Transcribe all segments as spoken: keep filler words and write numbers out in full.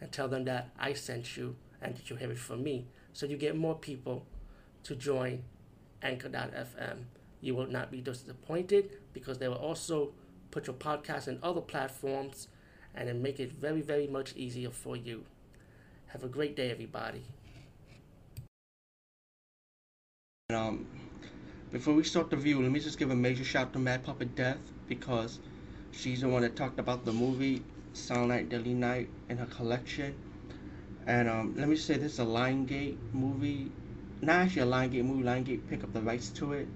and tell them that I sent you and that you hear it from me. So you get more people to join Anchor dot f m. You will not be disappointed because they will also put your podcast in other platforms and then make it very, very much easier for you. Have a great day, everybody. And, um, before we start the review, let me just give a major shout to Mad Puppet Death because she's the one that talked about the movie Silent Night, Deadly Night in her collection. And um, let me say this, a Lionsgate movie, not actually a Lionsgate movie, Lionsgate picked up the rights to it.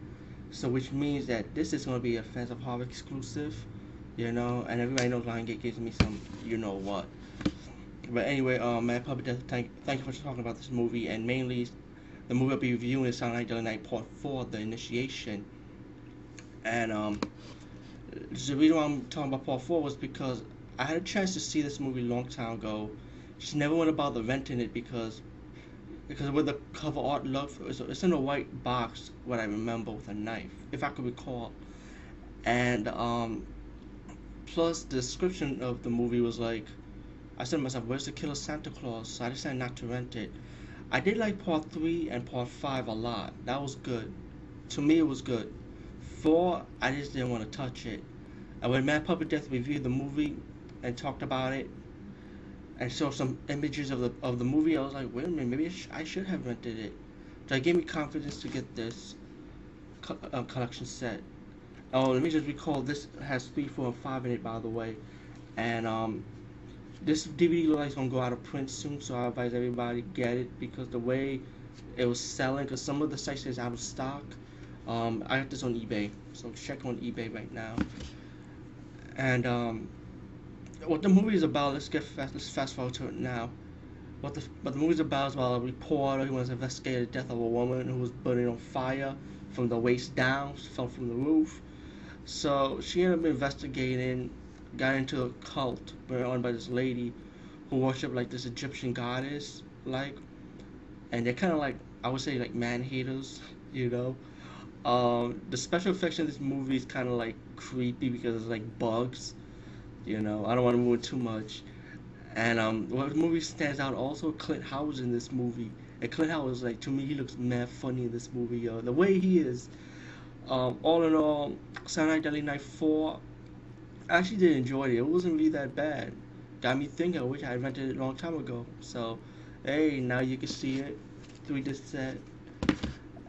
So which means that this is going to be a Fans of Horror exclusive, you know, and everybody knows Lionsgate gives me some you know what. But anyway, um, Mad Puppet Death, thank, thank you for talking about this movie, and mainly the movie I'll be reviewing is Silent Night, Deadly Night Part four, The Initiation. And um, the reason why I'm talking about Part four was because I had a chance to see this movie a long time ago. Just never went about the renting it because because with the cover art look, it's in a white box, what I remember, with a knife, if I could recall. And um, plus the description of the movie was like, I said to myself, where's the killer Santa Claus? So I decided not to rent it. I did like Part three and Part five a lot. That was good. To me, it was good. Four, I just didn't want to touch it. And when Mad Puppet Death reviewed the movie and talked about it and saw some images of the of the movie, I was like, wait a minute, maybe I, sh- I should have rented it. So it gave me confidence to get this co- uh, collection set. Oh, let me just recall, this has three, four, and five in it, by the way. And um, this D V D looks like it's going to go out of print soon, so I advise everybody get it because the way it was selling, because some of the sites is out of stock. Um, I got this on eBay, so check on eBay right now. And um, what the movie is about, let's get fast, let's fast forward to it now. What the what the movie is about is about a reporter who wants to investigate the death of a woman who was burning on fire from the waist down, fell from the roof. So she ended up investigating, got into a cult brought on by this lady who worshipped like this Egyptian goddess, like, and they're kind of like, I would say, like man haters, you know. Um, the special effects in this movie is kind of like creepy because it's like bugs, you know. I don't want to move it too much. And um, what movie stands out also, Clint Howard's in this movie. And Clint Howard's like, to me, he looks mad funny in this movie, yo. The way he is. Um, all in all, Silent Night, Deadly Night four, I actually did enjoy it. It wasn't really that bad. Got me thinking. I wish I had rented it a long time ago. So, hey, now you can see it. Three disc set.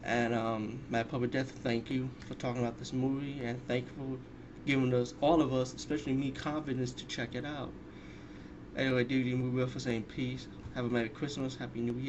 And um, Mad Puppet Death, thank you for talking about this movie, and thank you for giving us, all of us, especially me, confidence to check it out. Anyway, dude, you move well for saying peace. Have a Merry Christmas, Happy New Year.